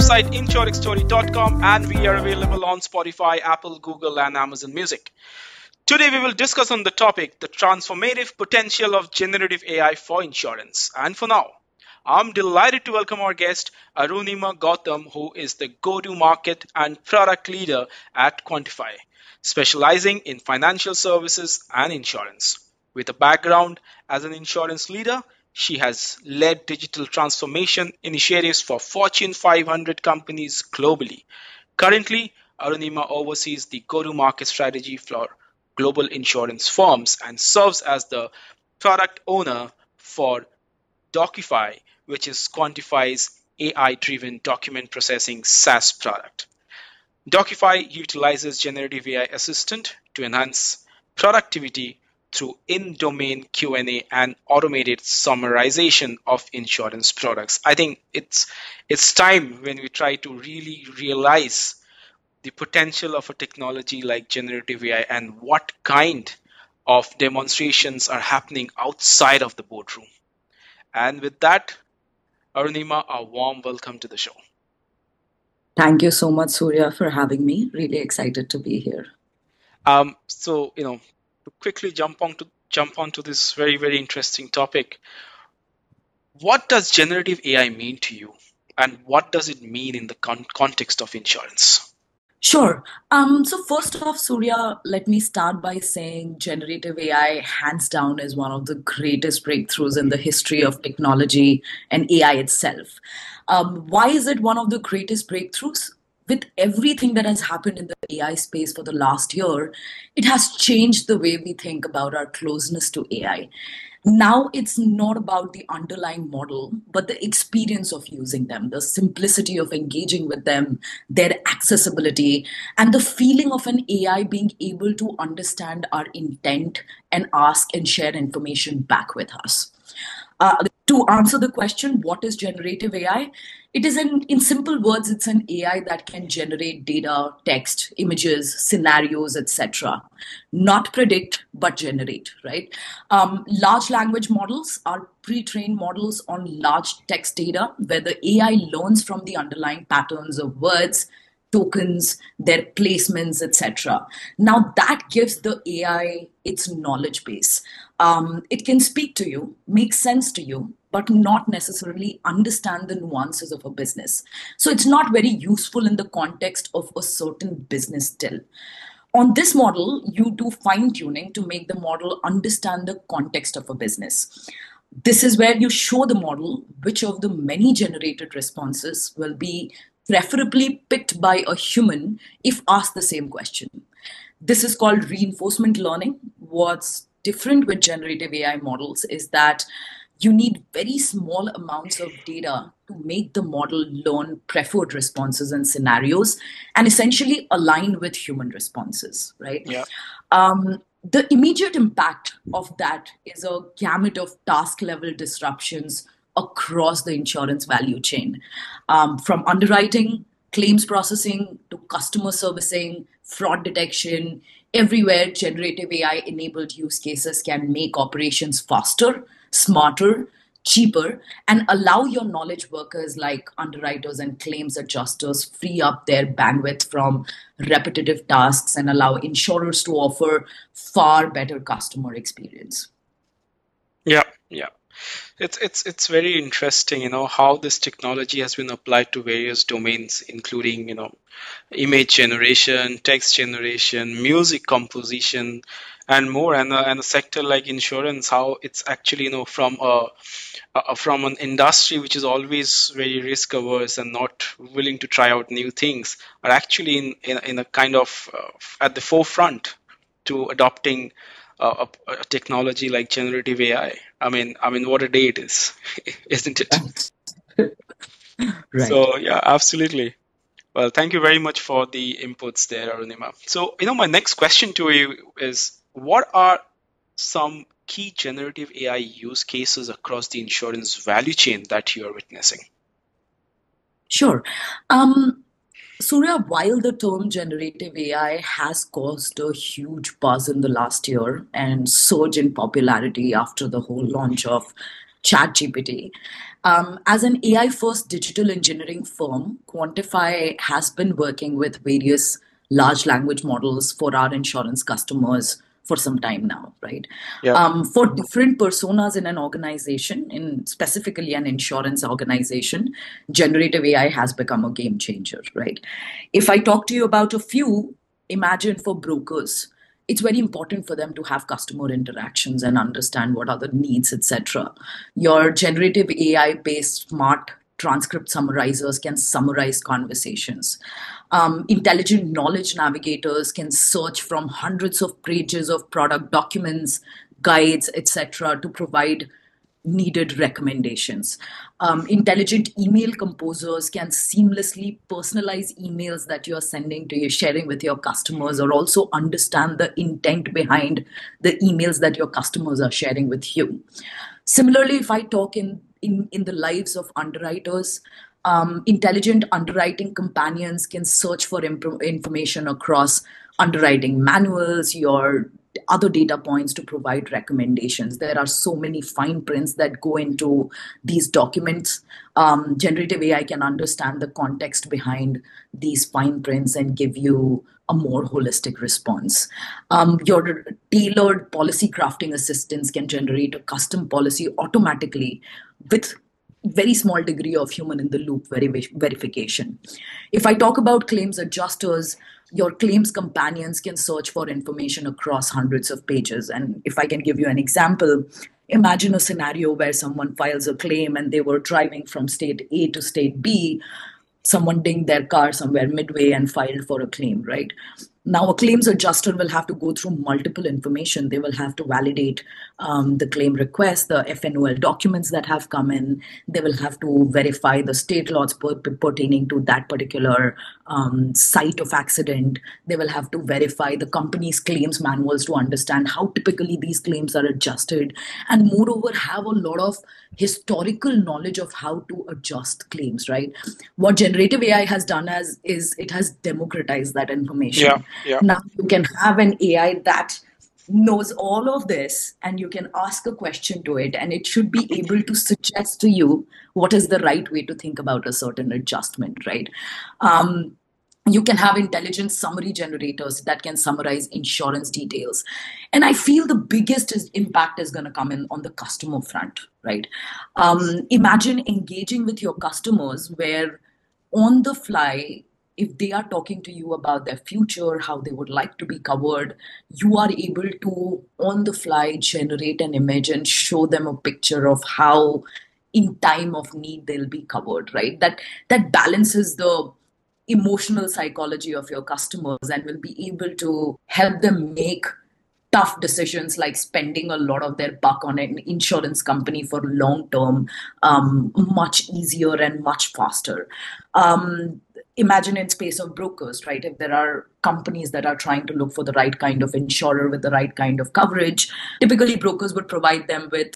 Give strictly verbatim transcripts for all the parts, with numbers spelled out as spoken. website, insurtech story dot com, and we are available on Spotify, Apple, Google, and Amazon Music. Today, we will discuss on the topic, the transformative potential of generative A I for insurance. And for now, I'm delighted to welcome our guest, Arunima Gautam, who is the go-to-market and product leader at Quantiphi, specializing in financial services and insurance. With a background as an insurance leader, she has led digital transformation initiatives for Fortune five hundred companies globally. Currently, Arunima oversees the go-to-market strategy for global insurance firms and serves as the product owner for Dociphi, which is Quantify's A I-driven document processing SaaS product. Dociphi utilizes generative A I assistant to enhance productivity through in-domain Q and A and automated summarization of insurance products. I think it's it's time when we try to really realize the potential of a technology like generative A I and what kind of demonstrations are happening outside of the boardroom. And with that, Arunima, a warm welcome to the show. Thank you so much, Surya, for having me. Really excited to be here. Um, so, you know, to quickly jump on to jump onto this very, very interesting topic, what does generative A I mean to you? And what does it mean in the con- context of insurance? Sure. Um, so first off, Surya, let me start by saying generative A I, hands down, is one of the greatest breakthroughs in the history of technology and A I itself. Um, why is it one of the greatest breakthroughs? With everything that has happened in the A I space for the last year, it has changed the way we think about our closeness to A I. Now it's not about the underlying model, but the experience of using them, the simplicity of engaging with them, their accessibility, and the feeling of an A I being able to understand our intent and ask and share information back with us. Uh, to answer the question, what is generative A I? It is an, in simple words, it's an A I that can generate data, text, images, scenarios, et cetera. Not predict, but generate, right? Um, large language models are pre-trained models on large text data where the A I learns from the underlying patterns of words, tokens, their placements, et cetera. Now that gives the A I its knowledge base. Um, it can speak to you, make sense to you, but not necessarily understand the nuances of a business. So it's not very useful in the context of a certain business still. On this model, you do fine tuning to make the model understand the context of a business. This is where you show the model which of the many generated responses will be preferably picked by a human if asked the same question. This is called reinforcement learning. What's different with generative A I models is that you need very small amounts of data to make the model learn preferred responses and scenarios and essentially align with human responses, right? Yeah. Um, the immediate impact of that is a gamut of task-level disruptions across the insurance value chain, um, from underwriting, claims processing, to customer servicing, fraud detection. Everywhere generative A I-enabled use cases can make operations faster, smarter, cheaper, and allow your knowledge workers like underwriters and claims adjusters free up their bandwidth from repetitive tasks and allow insurers to offer far better customer experience. Yeah, yeah. It's it's it's very interesting, you know, how this technology has been applied to various domains, including, you know, image generation, text generation, music composition, and more. And a, and a sector like insurance, how it's actually, you know, from a, a from an industry which is always very risk averse and not willing to try out new things, are actually in in, in a kind of uh, at the forefront to adopting A, a technology like generative A I. I mean, I mean, what a day it is, isn't it? Right. So yeah, absolutely. Well, thank you very much for the inputs there, Arunima. So, you know, my next question to you is, what are some key generative A I use cases across the insurance value chain that you are witnessing? Sure. Um, Surya, while the term generative A I has caused a huge buzz in the last year and surge in popularity after the whole launch of ChatGPT. Um, as an A I-first digital engineering firm, Quantiphi has been working with various large language models for our insurance customers for some time now, right? Yeah. Um, for different personas in an organization, in specifically an insurance organization, generative A I has become a game changer, right? If I talk to you about a few, imagine for brokers, it's very important for them to have customer interactions and understand what are the needs, et cetera. Your generative A I-based smart transcript summarizers can summarize conversations. Um, intelligent knowledge navigators can search from hundreds of pages of product documents, guides, et cetera, to provide needed recommendations. Um, intelligent email composers can seamlessly personalize emails that you are sending to your sharing with your customers, or also understand the intent behind the emails that your customers are sharing with you. Similarly, if I talk in in, in the lives of underwriters, um, intelligent underwriting companions can search for imp- information across underwriting manuals, your other data points to provide recommendations. There are so many fine prints that go into these documents. Um, generative A I can understand the context behind these fine prints and give you a more holistic response. Um, your tailored policy crafting assistance can generate a custom policy automatically with very small degree of human in the loop ver- verification. If I talk about claims adjusters, your claims companions can search for information across hundreds of pages. And if I can give you an example, imagine a scenario where someone files a claim and they were driving from state A to state B. Someone dinged their car somewhere midway and filed for a claim, right? Now, a claims adjuster will have to go through multiple information. They will have to validate um, the claim request, the F N O L documents that have come in. They will have to verify the state laws per- pertaining to that particular um, site of accident. They will have to verify the company's claims manuals to understand how typically these claims are adjusted, and moreover, have a lot of historical knowledge of how to adjust claims, right? What generative A I has done as is it has democratized that information. Yeah, yeah. Now you can have an A I that knows all of this, and you can ask a question to it, and it should be able to suggest to you what is the right way to think about a certain adjustment, right? Um, You can have intelligent summary generators that can summarize insurance details. And I feel the biggest is impact is going to come in on the customer front, right? Um, imagine engaging with your customers where on the fly, if they are talking to you about their future, how they would like to be covered, you are able to, on the fly, generate an image and show them a picture of how in time of need they'll be covered, right? That, that balances the emotional psychology of your customers and will be able to help them make tough decisions like spending a lot of their buck on an insurance company for long term, um, much easier and much faster. Um, imagine in space of brokers, right? If there are companies that are trying to look for the right kind of insurer with the right kind of coverage, typically brokers would provide them with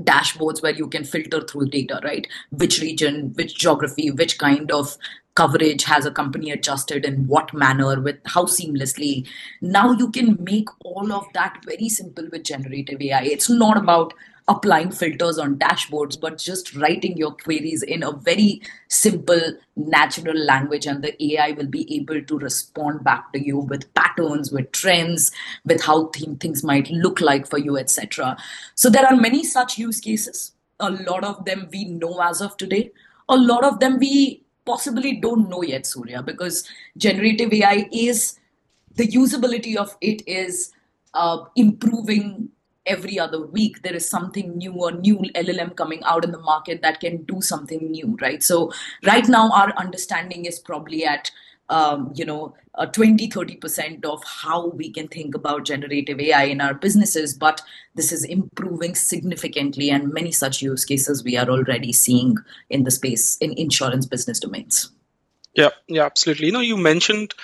dashboards where you can filter through data, right? Which region, which geography, which kind of coverage has a company adjusted in what manner, with how seamlessly. Now you can make all of that very simple with generative A I. It's not about applying filters on dashboards, but just writing your queries in a very simple, natural language, and the A I will be able to respond back to you with patterns, with trends, with how th- things might look like for you, et cetera. So there are many such use cases. A lot of them we know as of today. A lot of them we possibly don't know yet, Surya, because generative A I is, the usability of it is uh, improving every other week. There is something new, or new L L M coming out in the market that can do something new, right? So right now our understanding is probably at, um, you know, uh, twenty, thirty percent of how we can think about generative A I in our businesses, but this is improving significantly, and many such use cases we are already seeing in the space in insurance business domains. Yeah, yeah, absolutely. You know, you mentioned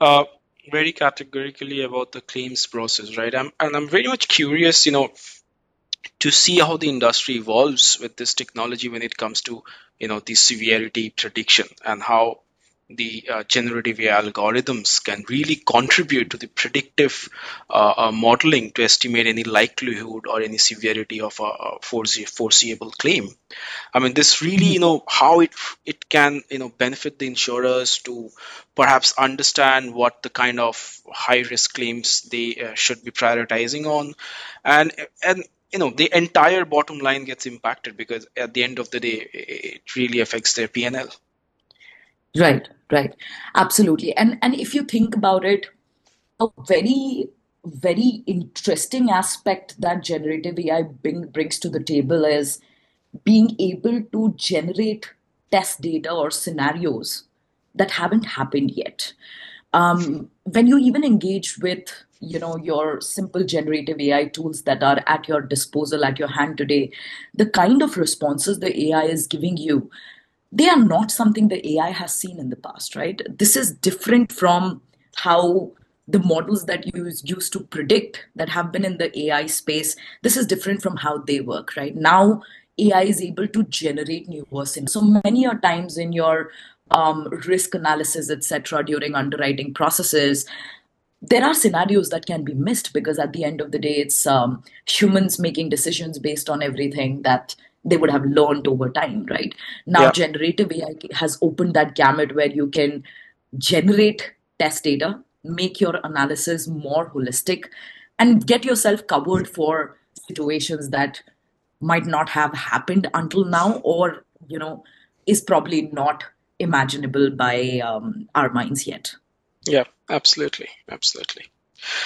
uh, very categorically about the claims process, right? I'm, and I'm very much curious, you know, to see how the industry evolves with this technology when it comes to, you know, the severity prediction and how the uh, generative A I algorithms can really contribute to the predictive uh, uh, modeling to estimate any likelihood or any severity of a forese- foreseeable claim. I mean, this really, you know, how it it can, you know, benefit the insurers to perhaps understand what the kind of high risk claims they uh, should be prioritizing on, and and you know, the entire bottom line gets impacted because at the end of the day, it really affects their P and L. Right, right. Absolutely. And and if you think about it, a very, very interesting aspect that generative A I bring, brings to the table is being able to generate test data or scenarios that haven't happened yet. Um, when you even engage with, you know, your simple generative A I tools that are at your disposal, at your hand today, the kind of responses the A I is giving you, they are not something the A I has seen in the past, right? This is different from how the models that you used to predict that have been in the A I space. This is different from how they work, right? Now, A I is able to generate new scenarios. So many a times in your um, risk analysis, et cetera, during underwriting processes, there are scenarios that can be missed because at the end of the day, it's um, humans making decisions based on everything that they would have learned over time, right? Now, yeah. Generative A I has opened that gamut where you can generate test data, make your analysis more holistic, and get yourself covered for situations that might not have happened until now or, you know, is probably not imaginable by um, our minds yet. Yeah, absolutely. Absolutely.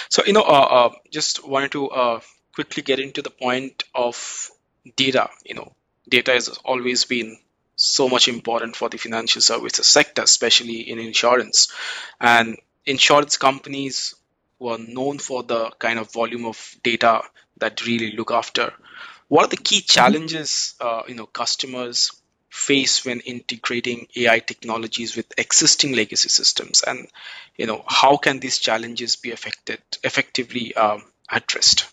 So, you know, uh, uh, just wanted to uh, quickly get into the point of data. You know, data has always been so much important for the financial services sector, especially in insurance. And insurance companies were known for the kind of volume of data that really look after. What are the key challenges, uh, you know, customers face when integrating A I technologies with existing legacy systems? And, you know, how can these challenges be affected, effectively um, addressed?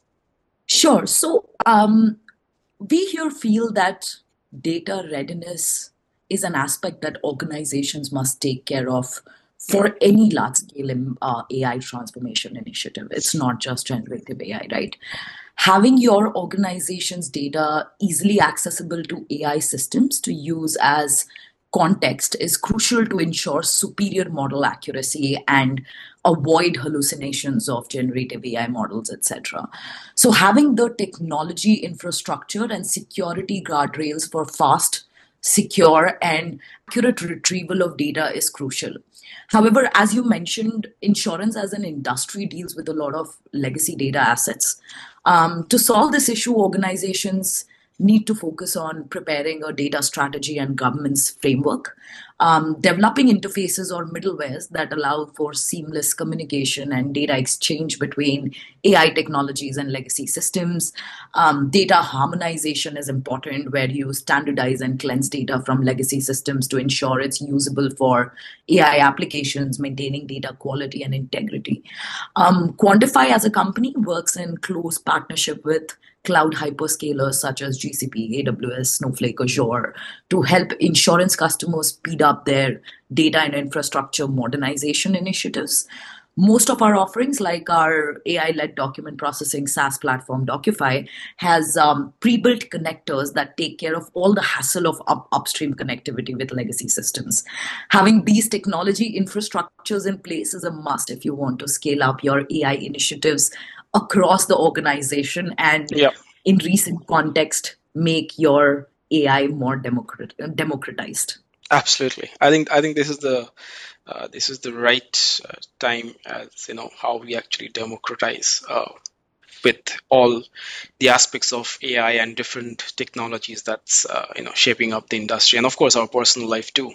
Sure. So, um, we here feel that data readiness is an aspect that organizations must take care of for any large-scale uh, A I transformation initiative. It's not just generative A I, right? Having your organization's data easily accessible to A I systems to use as context is crucial to ensure superior model accuracy and avoid hallucinations of generative A I models, et cetera. So having the technology infrastructure and security guardrails for fast, secure, and accurate retrieval of data is crucial. However, as you mentioned, insurance as an industry deals with a lot of legacy data assets. Um, to solve this issue, organizations need to focus on preparing a data strategy and governance framework, um, developing interfaces or middlewares that allow for seamless communication and data exchange between A I technologies and legacy systems. Um, data harmonization is important, where you standardize and cleanse data from legacy systems to ensure it's usable for A I applications, maintaining data quality and integrity. Um, Quantiphi as a company works in close partnership with cloud hyperscalers such as G C P, A W S, Snowflake, Azure, to help insurance customers speed up their data and infrastructure modernization initiatives. Most of our offerings, like our A I-led document processing SaaS platform, Dociphi, has um, pre-built connectors that take care of all the hassle of up- upstream connectivity with legacy systems. Having these technology infrastructures in place is a must if you want to scale up your A I initiatives across the organization and, yeah. in recent context, make your A I more democrat- democratized. Absolutely, I think I think this is the uh, this is the right uh, time, as you know, how we actually democratize uh, with all the aspects of A I and different technologies that's uh, you know shaping up the industry and of course our personal life too,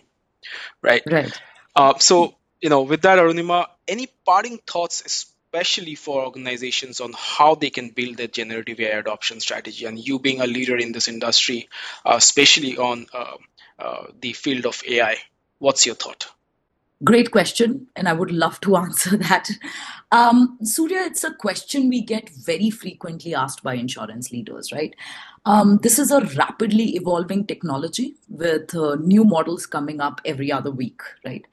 right? Right. Uh, so you know, with that, Arunima, any parting thoughts, especially for organizations, on how they can build their generative A I adoption strategy? And you being a leader in this industry, uh, especially on uh, Uh, the field of A I. What's your thought? Great question, and I would love to answer that. Um, Surya, it's a question we get very frequently asked by insurance leaders, right? Um, this is a rapidly evolving technology with uh, new models coming up every other week, right?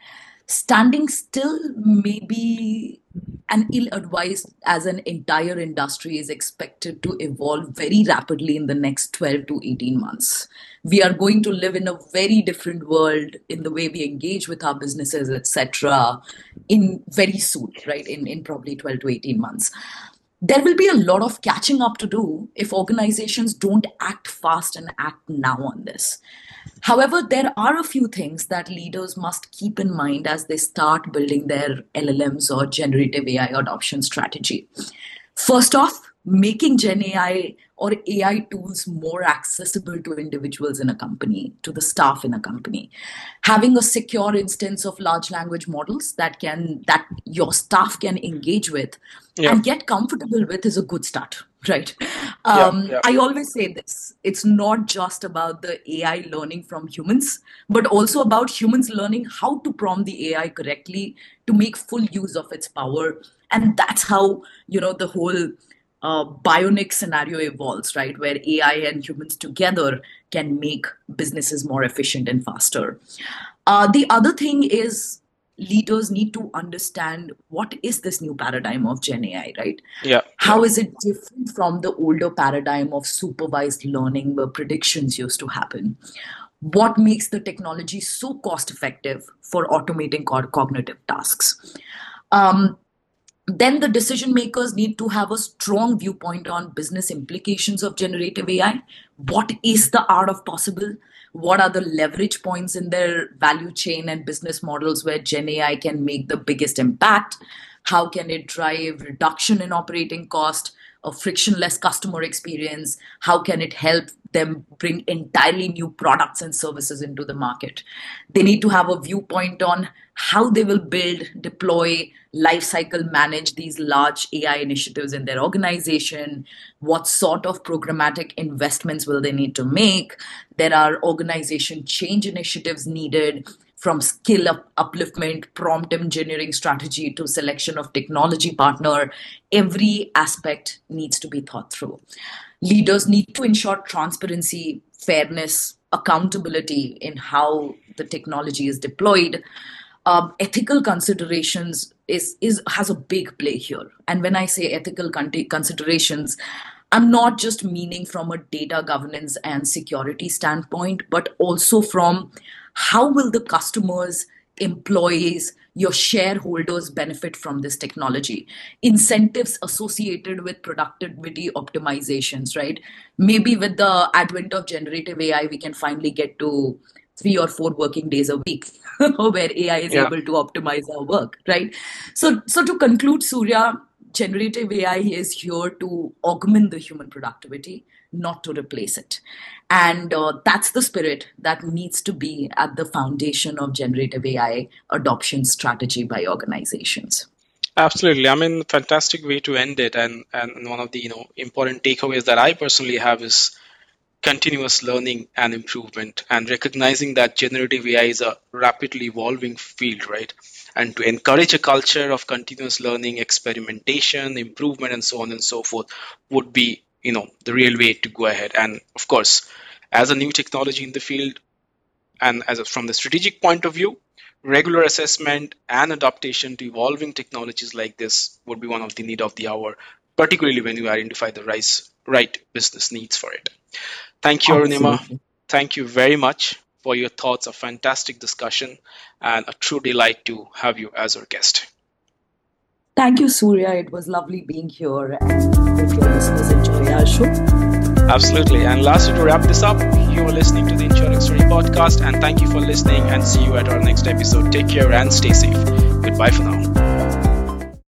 standing still may be an ill-advised, as an entire industry is expected to evolve very rapidly in the next twelve to eighteen months. We are going to live in a very different world in the way we engage with our businesses, et cetera, in very soon, right? In, in probably twelve to eighteen months. There will be a lot of catching up to do if organizations don't act fast and act now on this. However, there are a few things that leaders must keep in mind as they start building their L L Ms or generative A I adoption strategy. First off, making Gen A I or A I tools more accessible to individuals in a company, to the staff in a company. Having a secure instance of large language models that can that your staff can engage with yeah. and get comfortable with is a good start, right? Um, yeah, yeah. I always say this, it's not just about the A I learning from humans, but also about humans learning how to prompt the A I correctly to make full use of its power. And that's how, you know, the whole Uh, bionic scenario evolves, right? Where A I and humans together can make businesses more efficient and faster. Uh, the other thing is leaders need to understand what is this new paradigm of Gen A I, right? Yeah. How is it different from the older paradigm of supervised learning where predictions used to happen? What makes the technology so cost effective for automating co- cognitive tasks? Um, Then the decision makers need to have a strong viewpoint on business implications of generative A I. What is the art of possible? What are the leverage points in their value chain and business models where Gen A I can make the biggest impact? How can it drive reduction in operating cost, a frictionless customer experience? How can it help them bring entirely new products and services into the market? They need to have a viewpoint on how they will build, deploy, lifecycle manage these large A I initiatives in their organization. What sort of programmatic investments will they need to make? There are organization change initiatives needed, from skill up, upliftment, prompt engineering strategy to selection of technology partner. Every aspect needs to be thought through. Leaders need to ensure transparency, fairness, accountability in how the technology is deployed. Um, ethical considerations is, is has a big play here. And when I say ethical con- considerations, I'm not just meaning from a data governance and security standpoint, but also from how will the customers, employees, your shareholders benefit from this technology? Incentives associated with productivity optimizations, right? Maybe with the advent of generative A I, we can finally get to three or four working days a week where A I is yeah. able to optimize our work, right? So, so to conclude, Surya, generative A I is here to augment the human productivity, not to replace it. And uh, that's the spirit that needs to be at the foundation of generative A I adoption strategy by organizations. Absolutely. I mean, fantastic way to end it. And and one of the you know important takeaways that I personally have is continuous learning and improvement, and recognizing that generative A I is a rapidly evolving field, right? And to encourage a culture of continuous learning, experimentation, improvement, and so on and so forth would be you know, the real way to go ahead. And of course, as a new technology in the field, and as a, from the strategic point of view, regular assessment and adaptation to evolving technologies like this would be one of the need of the hour, particularly when you identify the right, right business needs for it. Thank you, Arunima. Thank you very much for your thoughts, a fantastic discussion, and a true delight to have you as our guest. Thank you, Surya. It was lovely being here, and hope your listeners enjoy our show. Absolutely. And lastly, to wrap this up, you are listening to the Insurance Story Podcast, and thank you for listening, and see you at our next episode. Take care and stay safe. Goodbye for now.